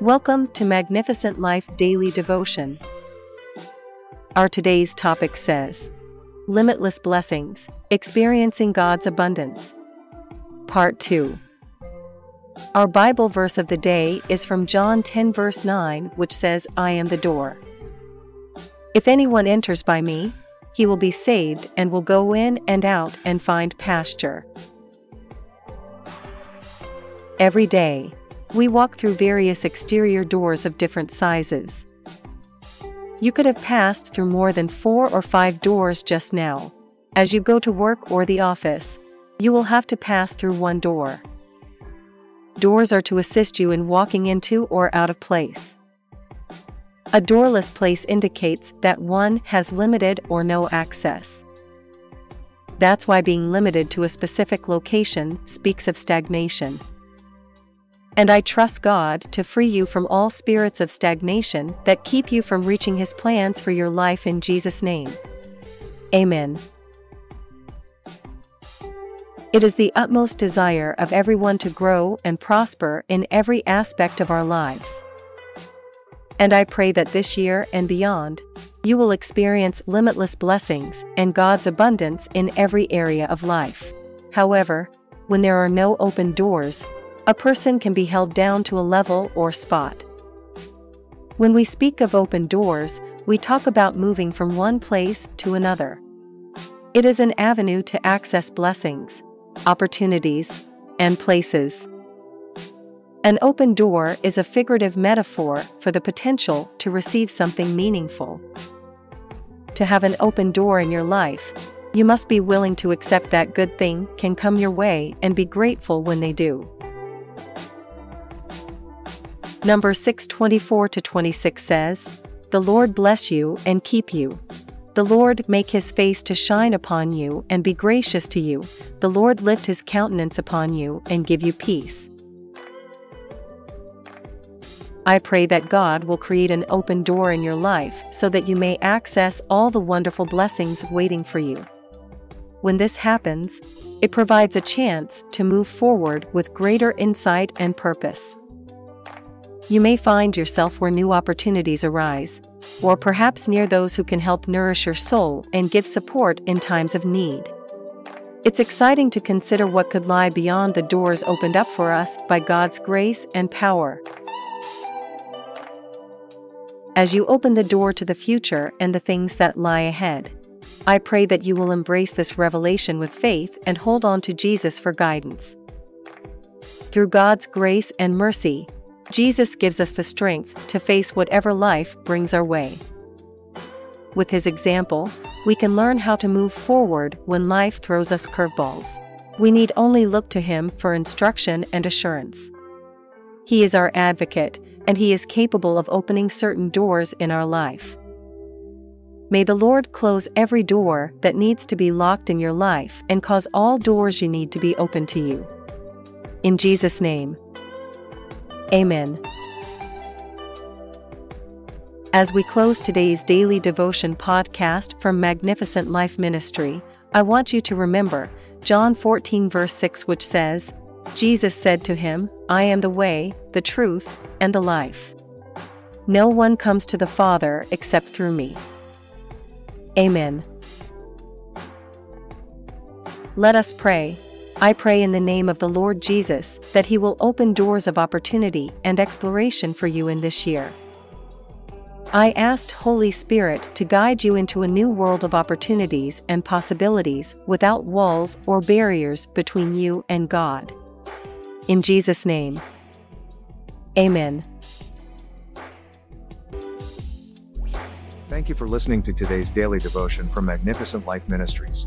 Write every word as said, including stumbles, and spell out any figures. Welcome to Magnificent Life Daily Devotion. Our today's topic says, Limitless Blessings, Experiencing God's Abundance. Part two. Our Bible verse of the day is from John ten verse nine, which says, I am the door. If anyone enters by me, he will be saved and will go in and out and find pasture. Every day, we walk through various exterior doors of different sizes. You could have passed through more than four or five doors just now. As you go to work or the office, you will have to pass through one door. Doors are to assist you in walking into or out of place. A doorless place indicates that one has limited or no access. That's why being limited to a specific location speaks of stagnation. And I trust God to free you from all spirits of stagnation that keep you from reaching His plans for your life in Jesus' name. Amen. It is the utmost desire of everyone to grow and prosper in every aspect of our lives. And I pray that this year and beyond, you will experience limitless blessings and God's abundance in every area of life. However, when there are no open doors, a person can be held down to a level or spot. When we speak of open doors, we talk about moving from one place to another. It is an avenue to access blessings, opportunities, and places. An open door is a figurative metaphor for the potential to receive something meaningful. To have an open door in your life, you must be willing to accept that good thing can come your way and be grateful when they do. Numbers six twenty-four to twenty-six says, The Lord bless you and keep you. The Lord make His face to shine upon you and be gracious to you. The Lord lift His countenance upon you and give you peace. I pray that God will create an open door in your life so that you may access all the wonderful blessings waiting for you. When this happens, it provides a chance to move forward with greater insight and purpose. You may find yourself where new opportunities arise, or perhaps near those who can help nourish your soul and give support in times of need. It's exciting to consider what could lie beyond the doors opened up for us by God's grace and power. As you open the door to the future and the things that lie ahead, I pray that you will embrace this revelation with faith and hold on to Jesus for guidance. Through God's grace and mercy, Jesus gives us the strength to face whatever life brings our way. With His example, we can learn how to move forward when life throws us curveballs. We need only look to Him for instruction and assurance. He is our advocate, and He is capable of opening certain doors in our life. May the Lord close every door that needs to be locked in your life and cause all doors you need to be open to you. In Jesus' name. Amen. As we close today's daily devotion podcast from Magnificent Life Ministry, I want you to remember John fourteen verse six, which says, Jesus said to him, I am the way, the truth, and the life. No one comes to the Father except through me. Amen. Let us pray. I pray in the name of the Lord Jesus that He will open doors of opportunity and exploration for you in this year. I asked Holy Spirit to guide you into a new world of opportunities and possibilities without walls or barriers between you and God. In Jesus' name. Amen. Thank you for listening to today's daily devotion from Magnificent Life Ministries.